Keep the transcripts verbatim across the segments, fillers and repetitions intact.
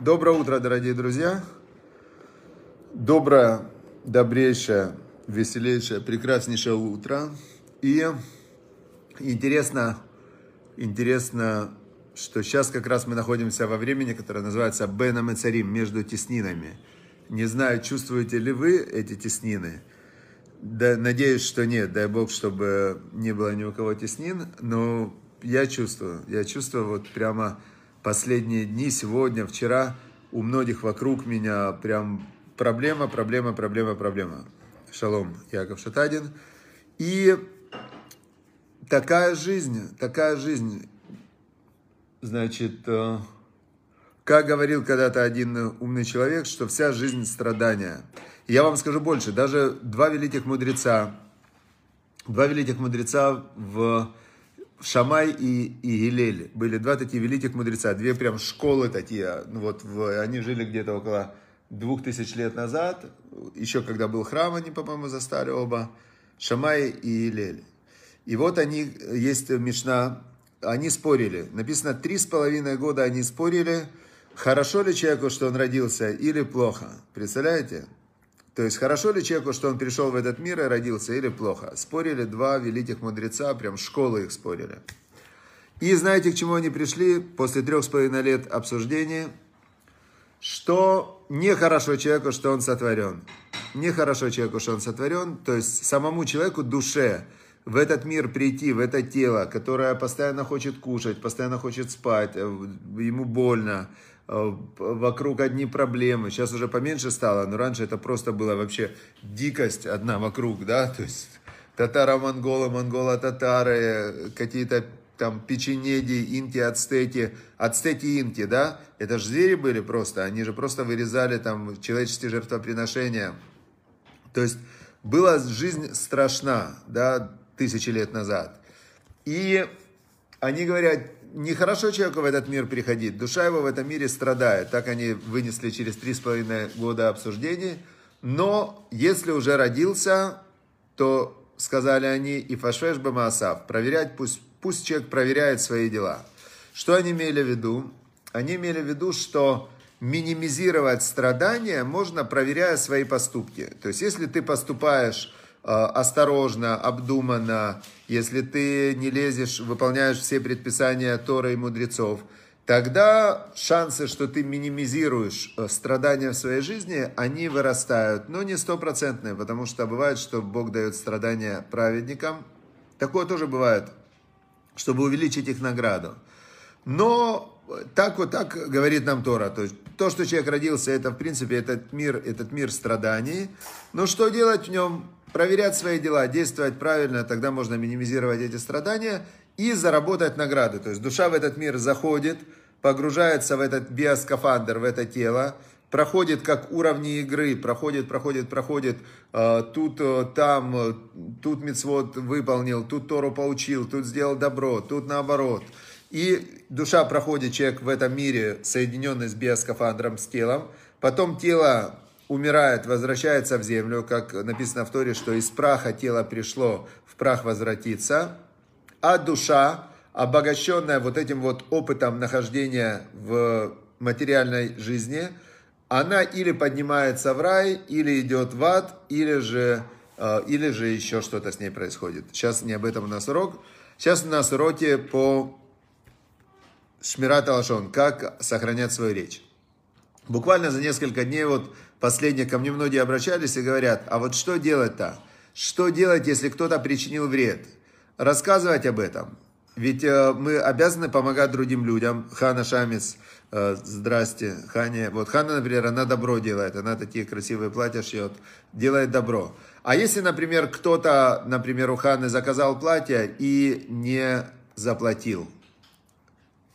Доброе утро, дорогие друзья. Доброе, добрейшее, веселейшее, прекраснейшее утро. И интересно, интересно, что сейчас как раз мы находимся во времени, которое называется «Бейн ха-Мецарим», между теснинами. Не знаю, чувствуете ли вы эти теснины. Да, надеюсь, что нет. Дай Бог, чтобы не было ни у кого теснин. Но я чувствую, я чувствую вот прямо... Последние дни, сегодня, вчера, у многих вокруг меня прям проблема, проблема, проблема, проблема. Шалом, Яков Штадин. И такая жизнь, такая жизнь. Значит, как говорил когда-то один умный человек, что вся жизнь страдания. И я вам скажу больше, даже два великих мудреца, два великих мудреца в... Шамай и, и Елель были два такие великих мудреца, две прям школы такие, вот в, они жили где-то около двух тысяч лет назад, еще когда был храм, они, по-моему, застали оба, Шамай и Елель. И вот они, есть мишна, они спорили, написано, три с половиной года они спорили, хорошо ли человеку, что он родился, или плохо, представляете? То есть, хорошо ли человеку, что он пришел в этот мир и родился, или плохо? Спорили два великих мудреца, прям школы их спорили. И знаете, к чему они пришли после трех с половиной лет обсуждений? Что нехорошо человеку, что он сотворен. Нехорошо человеку, что он сотворен. То есть, самому человеку, душе, в этот мир прийти, в это тело, которое постоянно хочет кушать, постоянно хочет спать, ему больно. Вокруг одни проблемы, сейчас уже поменьше стало, но раньше это просто была вообще дикость одна вокруг, да, то есть татаро-монголы, монголо-татары, какие-то там печенеги, инки, ацтеки, ацтеки, инки, да, это же звери были просто, они же просто вырезали там человеческие жертвоприношения, то есть была жизнь страшна, да, тысячи лет назад, и они говорят, нехорошо человеку в этот мир приходить, душа его в этом мире страдает. Так они вынесли через три с половиной года обсуждений. Но если уже родился, то, сказали они, и фашвеш бы маасав, проверять, пусть, пусть человек проверяет свои дела. Что они имели в виду? Они имели в виду, что минимизировать страдания можно, проверяя свои поступки. То есть, если ты поступаешь... осторожно, обдуманно, если ты не лезешь, выполняешь все предписания Торы и мудрецов, тогда шансы, что ты минимизируешь страдания в своей жизни, они вырастают, но не стопроцентные, потому что бывает, что Бог дает страдания праведникам. Такое тоже бывает, чтобы увеличить их награду. Но... Так вот так говорит нам Тора. То есть, то, что человек родился, это, в принципе, этот мир, этот мир страданий. Но что делать в нем? Проверять свои дела, действовать правильно, тогда можно минимизировать эти страдания и заработать награду. То есть, душа в этот мир заходит, погружается в этот биоскафандр, в это тело, проходит как уровни игры, проходит, проходит, проходит, тут, там, тут мицвот выполнил, тут Тору поучил, тут сделал добро, тут наоборот. И душа проходит, человек в этом мире, соединенный с биоскафандром, с телом. Потом тело умирает, возвращается в землю, как написано в Торе, что из праха тело пришло, в прах возвратится. А душа, обогащенная вот этим вот опытом нахождения в материальной жизни, она или поднимается в рай, или идет в ад, или же, или же еще что-то с ней происходит. Сейчас не об этом у нас урок. Сейчас у нас уроки по... Шмират а-Лашон, как сохранять свою речь. Буквально за несколько дней, вот последние ко мне многие обращались и говорят, а вот что делать-то? Что делать, если кто-то причинил вред? Рассказывать об этом. Ведь э, мы обязаны помогать другим людям. Хана Шамис, э, здрасте, Ханя. Вот Хана, например, она добро делает, она такие красивые платья шьет, делает добро. А если, например, кто-то, например, у Ханы заказал платье и не заплатил?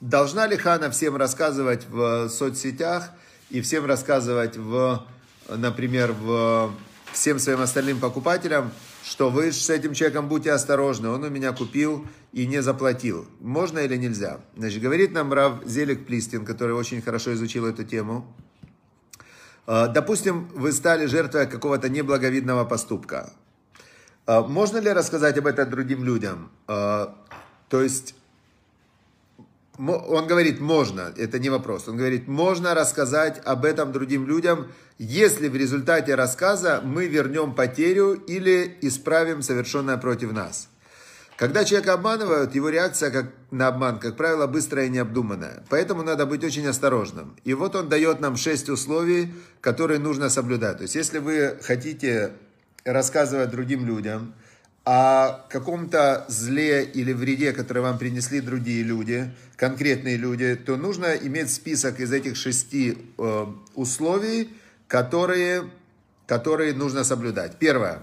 Должна ли Хана всем рассказывать в соцсетях и всем рассказывать, в, например, в, всем своим остальным покупателям, что вы с этим человеком будьте осторожны, он у меня купил и не заплатил. Можно или нельзя? Значит, говорит нам Рав Зелик Плистин, который очень хорошо изучил эту тему. Допустим, вы стали жертвой какого-то неблаговидного поступка. Можно ли рассказать об этом другим людям? То есть... Он говорит, можно, это не вопрос. Он говорит, можно рассказать об этом другим людям, если в результате рассказа мы вернем потерю или исправим совершенное против нас. Когда человека обманывают, его реакция как на обман, как правило, быстрая и необдуманная. Поэтому надо быть очень осторожным. И вот он дает нам шесть условий, которые нужно соблюдать. То есть, если вы хотите рассказывать другим людям о каком-то зле или вреде, который вам принесли другие люди, конкретные люди, то нужно иметь список из этих шести э, условий, которые, которые нужно соблюдать. Первое.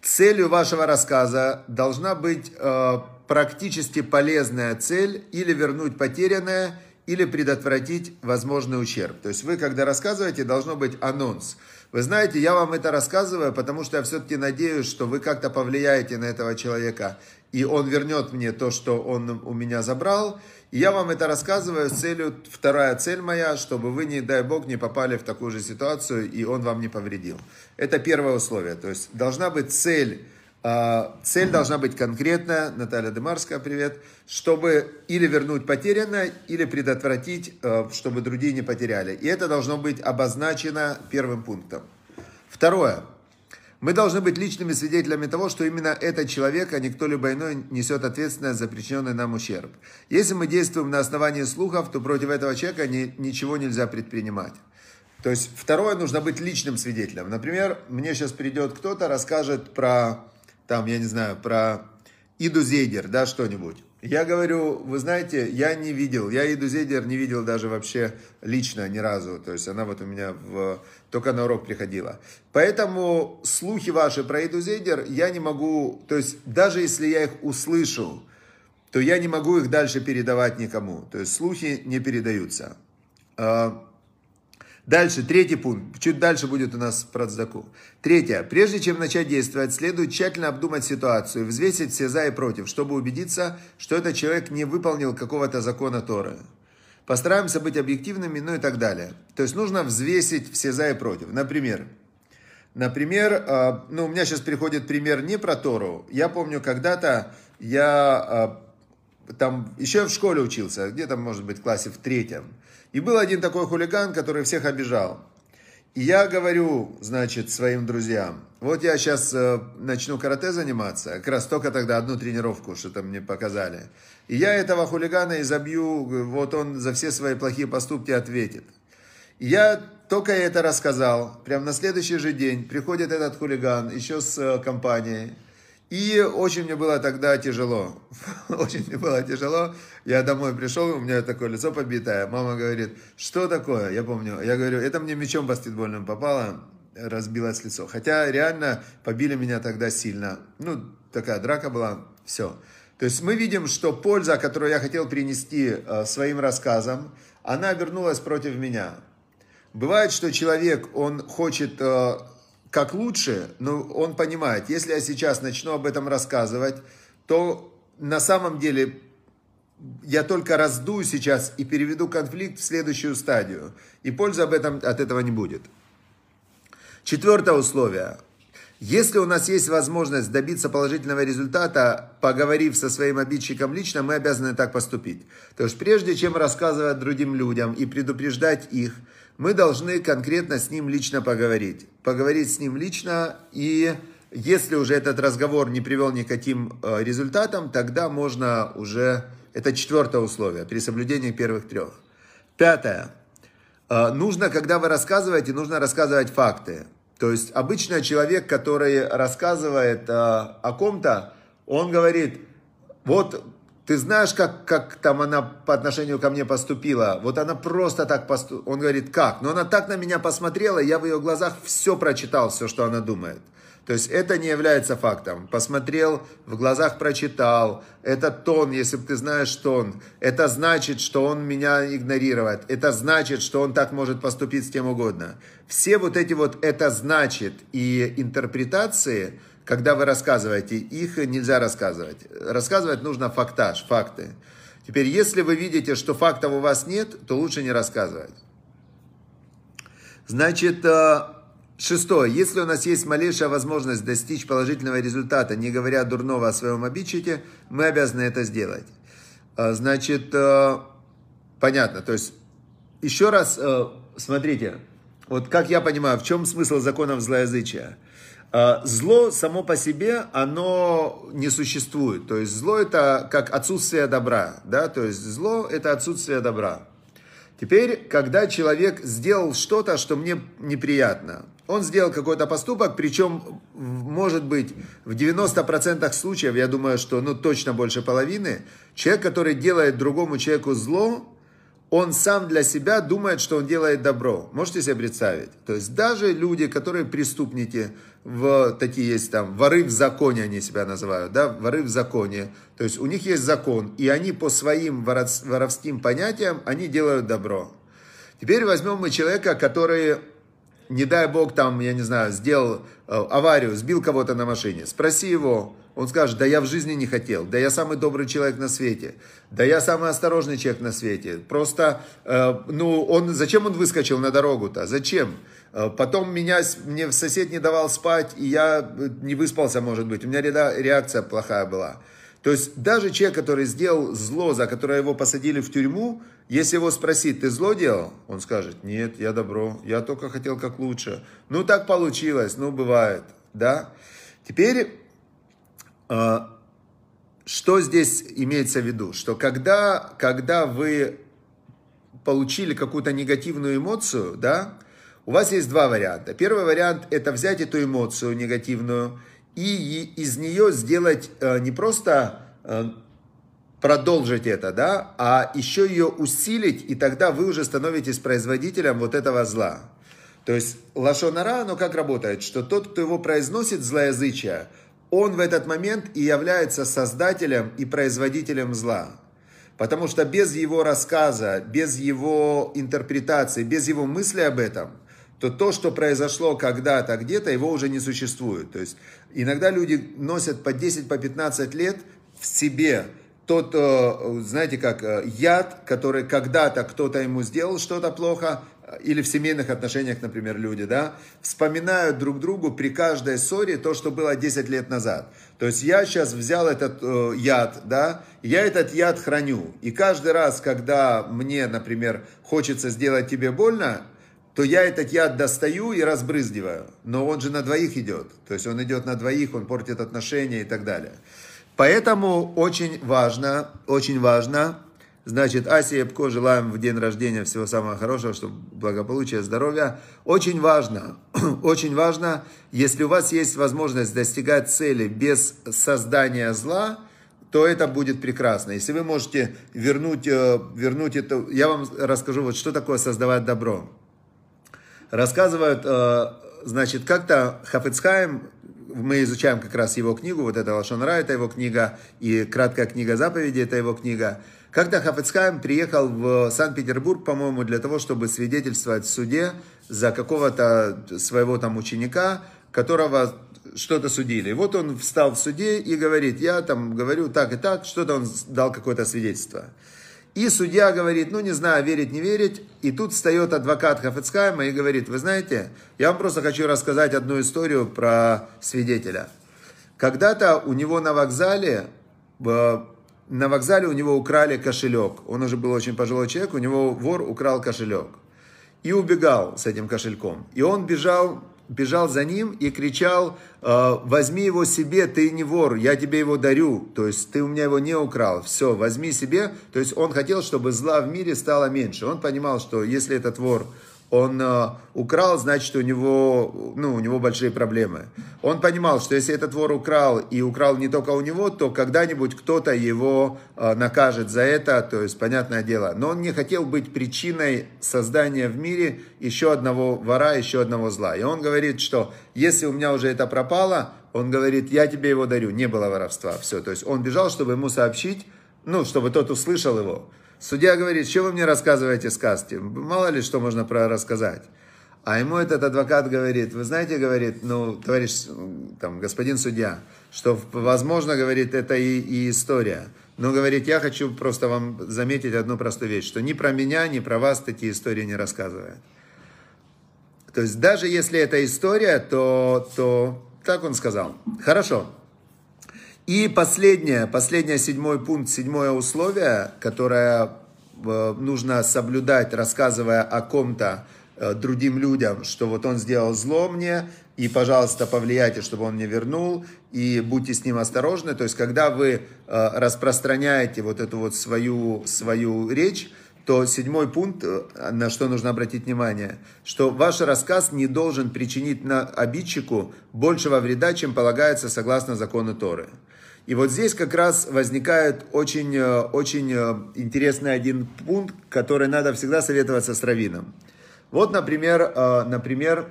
Целью вашего рассказа должна быть э, практически полезная цель или вернуть потерянное, или предотвратить возможный ущерб. То есть вы, когда рассказываете, должно быть анонс. Вы знаете, я вам это рассказываю, потому что я все-таки надеюсь, что вы как-то повлияете на этого человека, и он вернет мне то, что он у меня забрал. И я вам это рассказываю с целью, вторая цель моя, чтобы вы, не дай бог, не попали в такую же ситуацию, и он вам не повредил. Это первое условие. То есть должна быть цель, цель должна быть конкретная, Наталья Демарская, привет, чтобы или вернуть потерянное, или предотвратить, чтобы другие не потеряли. И это должно быть обозначено первым пунктом. Второе. Мы должны быть личными свидетелями того, что именно этот человек, а не кто-либо иной, несет ответственность за причиненный нам ущерб. Если мы действуем на основании слухов, то против этого человека ни, ничего нельзя предпринимать. То есть, второе, нужно быть личным свидетелем. Например, мне сейчас придет кто-то, расскажет про, там, я не знаю, про Иду Зейдер, да, что-нибудь. Я говорю, вы знаете, я не видел, я Иду Зейдер не видел даже вообще лично ни разу. То есть она вот у меня в, только на урок приходила. Поэтому слухи ваши про Иду Зейдер я не могу, то есть даже если я их услышу, то я не могу их дальше передавать никому. То есть слухи не передаются. Дальше, третий пункт. Чуть дальше будет у нас про цдаку. Третье. Прежде чем начать действовать, следует тщательно обдумать ситуацию, взвесить все за и против, чтобы убедиться, что этот человек не выполнил какого-то закона Торы. Постараемся быть объективными, ну и так далее. То есть нужно взвесить все за и против. Например, например, ну у меня сейчас приходит пример не про Тору. Я помню, когда-то я там еще в школе учился, где-то, может быть, в классе в третьем. И был один такой хулиган, который всех обижал. И я говорю, значит, своим друзьям, вот я сейчас э, начну карате заниматься, как раз только тогда одну тренировку что-то мне показали. И я этого хулигана изобью, вот он за все свои плохие поступки ответит. И я только это рассказал, прям на следующий же день приходит этот хулиган еще с э, компанией. И очень мне было тогда тяжело, очень мне было тяжело, я домой пришел, у меня такое лицо побитое, мама говорит, что такое, я помню, я говорю, это мне мячом баскетбольным попало, разбилось лицо, хотя реально побили меня тогда сильно, ну такая драка была, все. То есть мы видим, что польза, которую я хотел принести своим рассказам, она обернулась против меня. Бывает, что человек, он хочет как лучше, но он понимает, если я сейчас начну об этом рассказывать, то на самом деле я только раздую сейчас и переведу конфликт в следующую стадию. И пользы об этом, от этого не будет. Четвертое условие. Если у нас есть возможность добиться положительного результата, поговорив со своим обидчиком лично, мы обязаны так поступить. То есть прежде чем рассказывать другим людям и предупреждать их, мы должны конкретно с ним лично поговорить. Поговорить с ним лично, и если уже этот разговор не привел никаким результатам, тогда можно уже... Это четвертое условие при соблюдении первых трех. Пятое. Нужно, когда вы рассказываете, нужно рассказывать факты. То есть обычно человек, который рассказывает о ком-то, он говорит, вот... Ты знаешь, как, как там она по отношению ко мне поступила? Вот она просто так поступила. Он говорит, как? Но она так на меня посмотрела, я в ее глазах все прочитал, все, что она думает. То есть это не является фактом. Посмотрел, в глазах прочитал. Это тон, если бы ты знаешь тон. Это значит, что он меня игнорирует. Это значит, что он так может поступить с кем угодно. Все вот эти вот «это значит» и интерпретации, когда вы рассказываете, их нельзя рассказывать. Рассказывать нужно фактаж, факты. Теперь, если вы видите, что фактов у вас нет, то лучше не рассказывать. Значит, шестое. Если у нас есть малейшая возможность достичь положительного результата, не говоря дурного о своем обидчике, мы обязаны это сделать. Значит, понятно. То есть, еще раз, смотрите, вот как я понимаю, в чем смысл законов злоязычия? Зло само по себе, оно не существует. То есть, зло это как отсутствие добра. Да? То есть, зло это отсутствие добра. Теперь, когда человек сделал что-то, что мне неприятно, он сделал какой-то поступок, причем, может быть, в девяноста процентах случаев, я думаю, что, ну, точно больше половины, человек, который делает другому человеку зло, он сам для себя думает, что он делает добро. Можете себе представить? То есть даже люди, которые преступники, в, такие есть там, воры в законе они себя называют, да, воры в законе. То есть у них есть закон, и они по своим воровским понятиям, они делают добро. Теперь возьмем мы человека, который, не дай бог, там, я не знаю, сделал аварию, сбил кого-то на машине. Спроси его. Он скажет, да я в жизни не хотел, да я самый добрый человек на свете, да я самый осторожный человек на свете. Просто, э, ну, он, зачем он выскочил на дорогу-то? Зачем? Э, потом меня, мне сосед не давал спать, и я не выспался, может быть. У меня реакция плохая была. То есть даже человек, который сделал зло, за которое его посадили в тюрьму, если его спросить, ты зло делал? Он скажет, нет, я добро, я только хотел как лучше. Ну, так получилось, ну, бывает, да? Теперь... Что здесь имеется в виду? Что когда, когда вы получили какую-то негативную эмоцию, да, у вас есть два варианта. Первый вариант – это взять эту эмоцию негативную и из нее сделать не просто продолжить это, да, а еще ее усилить, и тогда вы уже становитесь производителем вот этого зла. То есть лошон ара, оно как работает? Что тот, кто его произносит, злоязычие, он в этот момент и является создателем и производителем зла. Потому что без его рассказа, без его интерпретации, без его мысли об этом, то то, что произошло когда-то где-то, его уже не существует. То есть иногда люди носят по десять, по пятнадцать лет в себе тот, знаете, как яд, который когда-то кто-то ему сделал что-то плохо, или в семейных отношениях, например, люди, да, вспоминают друг другу при каждой ссоре то, что было десять лет назад. То есть я сейчас взял этот э, яд, да, я этот яд храню. И каждый раз, когда мне, например, хочется сделать тебе больно, то я этот яд достаю и разбрызгиваю. Но он же на двоих идет. То есть он идет на двоих, он портит отношения и так далее. Поэтому очень важно, очень важно... Значит, Асе Ябко желаем в день рождения всего самого хорошего, чтобы благополучия, здоровья. Очень важно, очень важно, если у вас есть возможность достигать цели без создания зла, то это будет прекрасно. Если вы можете вернуть, вернуть это, я вам расскажу, вот что такое создавать добро. Рассказывают, значит, как-то Хафец Хаим, мы изучаем как раз его книгу, вот это Лошон Рай, это его книга, и Краткая книга Заповеди, это его книга. Когда Хафец Хаим приехал в Санкт-Петербург, по-моему, для того, чтобы свидетельствовать в суде за какого-то своего там ученика, которого что-то судили. И вот он встал в суде и говорит, я там говорю так и так, что-то он дал какое-то свидетельство. И судья говорит, ну не знаю, верить, не верить. И тут встает адвокат Хафец Хаима и говорит, вы знаете, я вам просто хочу рассказать одну историю про свидетеля. Когда-то у него на вокзале... На вокзале у него украли кошелек. Он уже был очень пожилой человек, у него вор украл кошелек. И убегал с этим кошельком. И он бежал, бежал за ним и кричал, возьми его себе, ты не вор, я тебе его дарю. То есть ты у меня его не украл, все, возьми себе. То есть он хотел, чтобы зла в мире стало меньше. Он понимал, что если этот вор... Он э, украл, значит, у него, ну, у него большие проблемы. Он понимал, что если этот вор украл, и украл не только у него, то когда-нибудь кто-то его э, накажет за это, то есть, понятное дело. Но он не хотел быть причиной создания в мире еще одного вора, еще одного зла. И он говорит, что если у меня уже это пропало, он говорит, я тебе его дарю, не было воровства, все. То есть он бежал, чтобы ему сообщить, ну, чтобы тот услышал его. Судья говорит, что вы мне рассказываете сказки? Мало ли, что можно про рассказать. А ему этот адвокат говорит, вы знаете, говорит, ну, товарищ, там, господин судья, что, возможно, говорит, это и, и история. Но, говорит, я хочу просто вам заметить одну простую вещь, что ни про меня, ни про вас такие истории не рассказывают. То есть, даже если это история, то, то так он сказал. Хорошо. И последнее, последнее седьмой пункт, седьмое условие, которое нужно соблюдать, рассказывая о ком-то другим людям, что вот он сделал зло мне, и, пожалуйста, повлияйте, чтобы он мне вернул, и будьте с ним осторожны. То есть, когда вы распространяете вот эту вот свою, свою речь, то седьмой пункт, на что нужно обратить внимание, что ваш рассказ не должен причинить на обидчику большего вреда, чем полагается согласно закону Торы. И вот здесь как раз возникает очень, очень интересный один пункт, который надо всегда советоваться с раввином. Вот, например, например,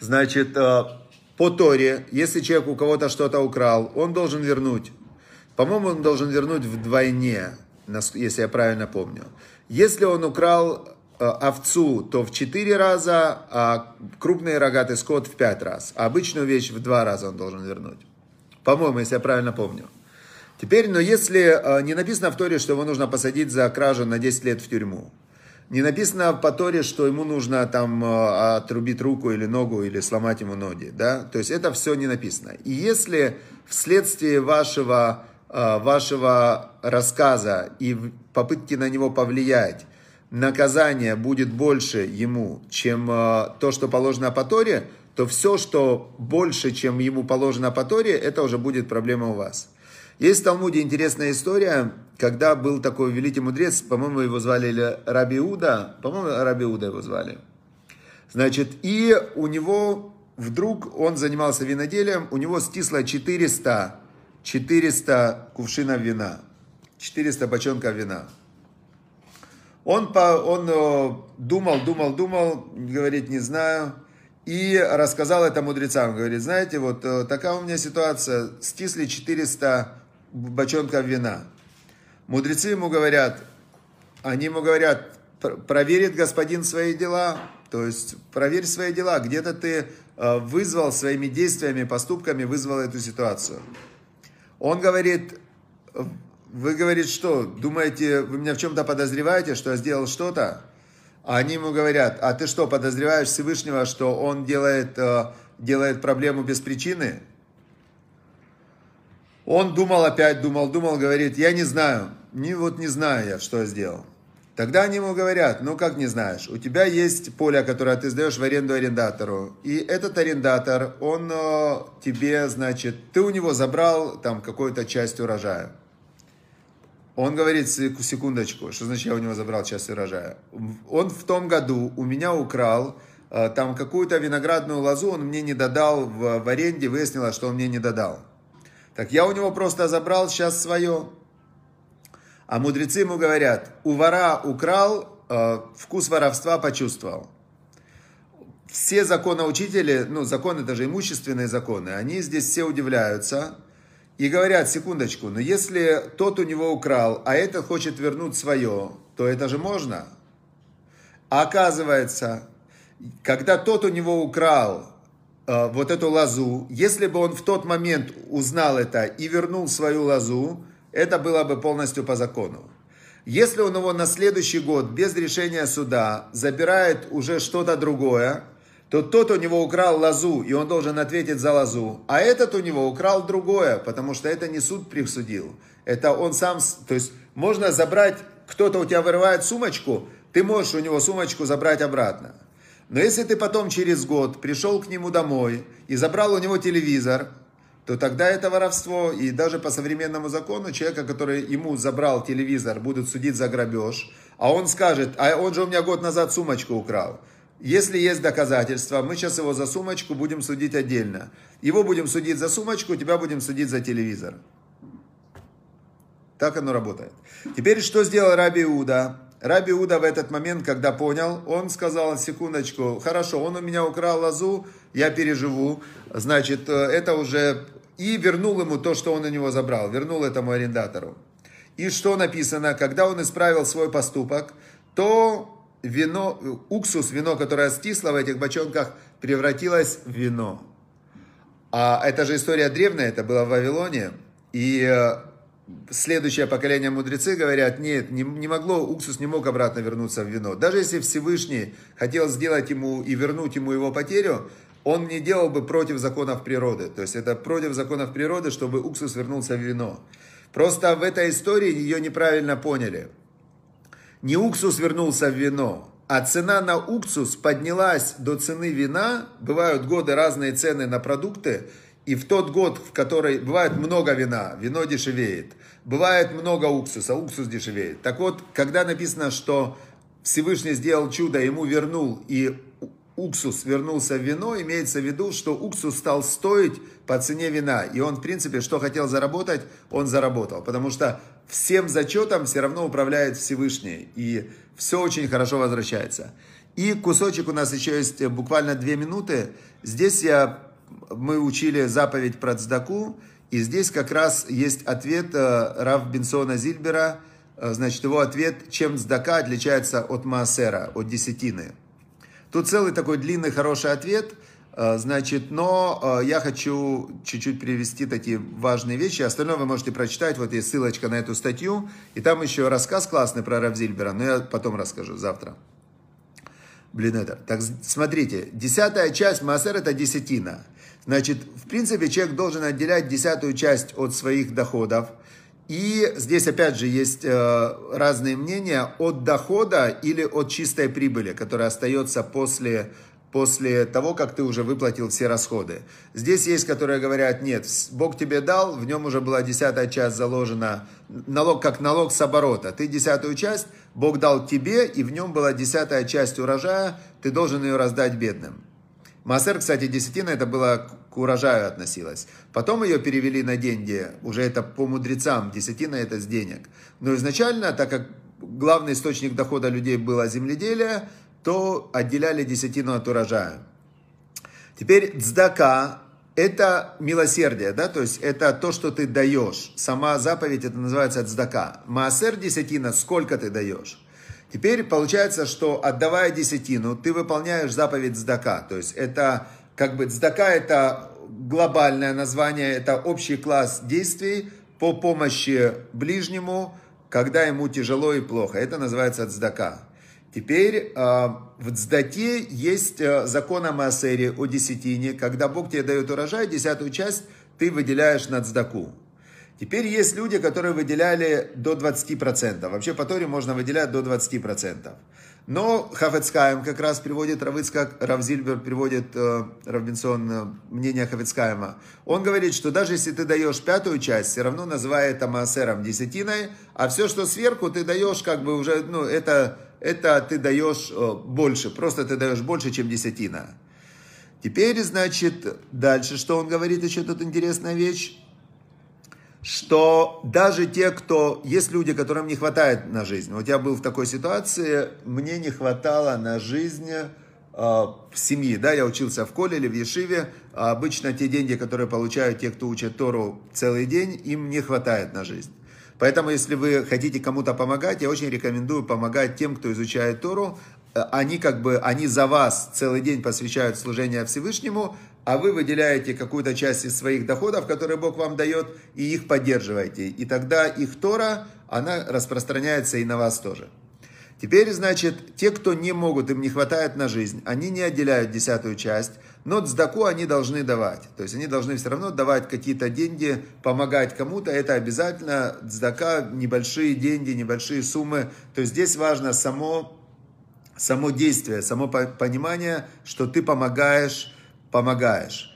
значит, по Торе, если человек у кого-то что-то украл, он должен вернуть. По-моему, он должен вернуть вдвойне, если я правильно помню. Если он украл овцу, то в четыре раза, а крупный рогатый скот в пять раз. А обычную вещь в два раза он должен вернуть. По-моему, если я правильно помню. Теперь, но если не написано в Торе, что его нужно посадить за кражу на десять лет в тюрьму, не написано по Торе, что ему нужно там отрубить руку или ногу, или сломать ему ноги, да? То есть это все не написано. И если вследствие вашего, вашего рассказа и попытки на него повлиять, наказание будет больше ему, чем то, что положено по Торе, то все, что больше, чем ему положено по Торе, это уже будет проблема у вас. Есть в Талмуде интересная история, когда был такой великий мудрец, по-моему, его звали Рабби Йеуда, по-моему, Рабби Йеуда его звали. Значит, и у него вдруг, он занимался виноделием, у него стисло четыреста, четыреста кувшинов вина, четыреста бочонков вина. Он, по, он думал, думал, думал, говорит, не знаю, и рассказал это мудрецам. Говорит, знаете, вот такая у меня ситуация, стисли четыреста бочонков вина. Мудрецы ему говорят, они ему говорят, проверит господин свои дела, то есть проверь свои дела, где-то ты вызвал своими действиями, поступками, вызвал эту ситуацию. Он говорит, вы, говорит, что, думаете, вы меня в чем-то подозреваете, что я сделал что-то? А они ему говорят, а ты что, подозреваешь Всевышнего, что он делает, делает проблему без причины? Он думал опять, думал, думал, говорит, я не знаю, не, вот не знаю я, что я сделал. Тогда они ему говорят, ну как не знаешь, у тебя есть поле, которое ты сдаешь в аренду арендатору, и этот арендатор, он тебе, значит, ты у него забрал там какую-то часть урожая. Он говорит, секундочку, что значит я у него забрал часть урожая? Он в том году у меня украл там какую-то виноградную лозу, он мне не додал в, в аренде, выяснилось, что он мне не додал. Так я у него просто забрал сейчас свое. А мудрецы ему говорят, у вора украл, э, вкус воровства почувствовал. Все законоучители, ну законы даже имущественные законы, они здесь все удивляются и говорят, секундочку, но если тот у него украл, а этот хочет вернуть свое, то это же можно. А оказывается, когда тот у него украл, вот эту лозу, если бы он в тот момент узнал это и вернул свою лозу, это было бы полностью по закону. Если он его на следующий год без решения суда забирает уже что-то другое, то тот у него украл лозу, и он должен ответить за лозу, а этот у него украл другое, потому что это не суд присудил, это он сам, то есть можно забрать, кто-то у тебя вырывает сумочку, ты можешь у него сумочку забрать обратно. Но если ты потом через год пришел к нему домой и забрал у него телевизор, то тогда это воровство. И даже по современному закону человека, который ему забрал телевизор, будут судить за грабеж. А он скажет, а он же у меня год назад сумочку украл. Если есть доказательства, мы сейчас его за сумочку будем судить отдельно. Его будем судить за сумочку, тебя будем судить за телевизор. Так оно работает. Теперь что сделал Рабби Йеуда? Рабби Йеуда в этот момент, когда понял, он сказал, секундочку, хорошо, он у меня украл лозу, я переживу, значит, это уже... И вернул ему то, что он у него забрал, вернул этому арендатору. И что написано, когда он исправил свой поступок, то вино, уксус, вино, которое стисло в этих бочонках, превратилось в вино. А это же история древняя, это было в Вавилоне, и... Следующее поколение мудрецы говорят, нет, не, не могло, уксус не мог обратно вернуться в вино. Даже если Всевышний хотел сделать ему и вернуть ему его потерю, он не делал бы против законов природы. То есть это против законов природы, чтобы уксус вернулся в вино. Просто в этой истории ее неправильно поняли. Не уксус вернулся в вино, а цена на уксус поднялась до цены вина. Бывают годы разные цены на продукты. И в тот год, в который бывает много вина, вино дешевеет. Бывает много уксуса, уксус дешевеет. Так вот, когда написано, что Всевышний сделал чудо, ему вернул, и уксус вернулся в вино, имеется в виду, что уксус стал стоить по цене вина. И он, в принципе, что хотел заработать, он заработал. Потому что всем зачетом все равно управляет Всевышний. И все очень хорошо возвращается. И кусочек у нас еще есть буквально две минуты. Здесь я... Мы учили заповедь про Цдаку, и здесь как раз есть ответ Рав Бенциона Зильбера, значит, его ответ, чем Цдака отличается от Маасера, от десятины. Тут целый такой длинный хороший ответ, значит, но я хочу чуть-чуть привести такие важные вещи, остальное вы можете прочитать, вот есть ссылочка на эту статью, и там еще рассказ классный про Рав Зильбера, но я потом расскажу завтра. Блин, это... Так, смотрите, десятая часть Маасер — это десятина. Значит, в принципе, человек должен отделять десятую часть от своих доходов. И здесь, опять же, есть э, разные мнения от дохода или от чистой прибыли, которая остается после, после того, как ты уже выплатил все расходы. Здесь есть, которые говорят, нет, Бог тебе дал, в нем уже была десятая часть заложена, налог как налог с оборота. Ты десятую часть, Бог дал тебе, и в нем была десятая часть урожая, ты должен ее раздать бедным. Маасер, кстати, десятина, это было к урожаю относилось. Потом ее перевели на деньги, уже это по мудрецам, десятина это с денег. Но изначально, так как главный источник дохода людей было земледелие, то отделяли десятину от урожая. Теперь цдака, это милосердие, да, то есть это то, что ты даешь. Сама заповедь, это называется цдака. Маасер десятина, сколько ты даешь? Теперь получается, что отдавая десятину, ты выполняешь заповедь цдака. То есть это как бы цдака, это глобальное название, это общий класс действий по помощи ближнему, когда ему тяжело и плохо. Это называется цдака. Теперь в цдаке есть закон о Маасере, о десятине. Когда Бог тебе дает урожай, десятую часть ты выделяешь на цдаку. Теперь есть люди, которые выделяли до двадцати процентов. Вообще по Торе можно выделять до двадцати процентов. Но Хафицкаем как раз приводит, Рав Зильбер приводит, Рав Минсон, мнение Хафицкаема. Он говорит, что даже если ты даешь пятую часть, все равно называй это маасером, десятиной. А все, что сверху, ты даешь как бы уже, ну это, это ты даешь больше. Просто ты даешь больше, чем десятина. Теперь, значит, дальше, что он говорит, еще тут интересная вещь. Что даже те, кто... Есть люди, которым не хватает на жизнь. Вот я был в такой ситуации, мне не хватало на жизнь э, в семьи. Да? Я учился в коле или в ешиве. А обычно те деньги, которые получают те, кто учат Тору целый день, им не хватает на жизнь. Поэтому, если вы хотите кому-то помогать, я очень рекомендую помогать тем, кто изучает Тору. Они как бы, они за вас целый день посвящают служение Всевышнему, а вы выделяете какую-то часть из своих доходов, которые Бог вам дает, и их поддерживаете. И тогда их Тора, она распространяется и на вас тоже. Теперь, значит, те, кто не могут, им не хватает на жизнь, они не отделяют десятую часть, но цдаку они должны давать. То есть они должны все равно давать какие-то деньги, помогать кому-то. Это обязательно цдака, небольшие деньги, небольшие суммы. То есть здесь важно само... Само действие, само понимание, что ты помогаешь, помогаешь.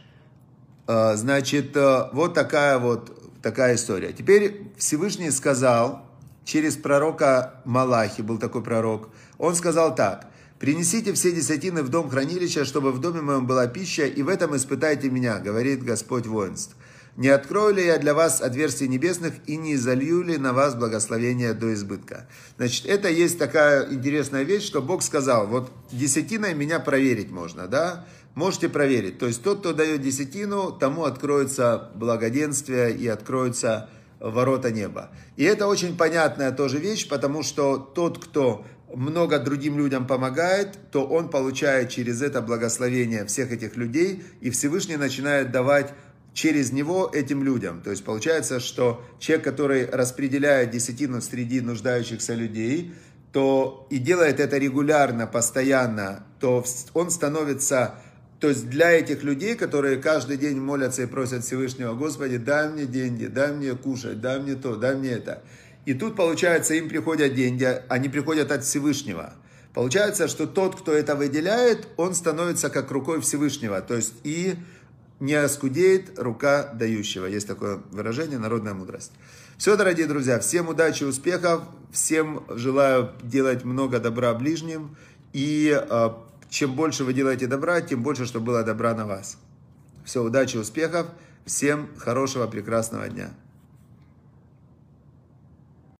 Значит, вот такая вот такая история. Теперь Всевышний сказал через пророка Малахи, был такой пророк, он сказал так. «Принесите все десятины в дом хранилища, чтобы в доме моем была пища, и в этом испытайте меня, говорит Господь воинств. Не открою ли я для вас отверстий небесных и не изолью ли на вас благословение до избытка?» Значит, это есть такая интересная вещь, что Бог сказал, вот десятиной меня проверить можно, да? Можете проверить. То есть тот, кто дает десятину, тому откроется благоденствие и откроются ворота неба. И это очень понятная тоже вещь, потому что тот, кто много другим людям помогает, то он получает через это благословение всех этих людей, и Всевышний начинает давать через него этим людям. То есть получается, что человек, который распределяет десятину среди нуждающихся людей, то и делает это регулярно, постоянно, то он становится То есть для этих людей, которые каждый день молятся и просят Всевышнего: «Господи, дай мне деньги, дай мне кушать, дай мне то, дай мне это». И тут, получается, им приходят деньги, они приходят от Всевышнего. Получается, что тот, кто это выделяет, он становится как рукой Всевышнего. То есть и не оскудеет рука дающего. Есть такое выражение, народная мудрость. Все, дорогие друзья, всем удачи, успехов. Всем желаю делать много добра ближним. И чем больше вы делаете добра, тем больше, чтобы было добра на вас. Все, удачи, успехов. Всем хорошего, прекрасного дня.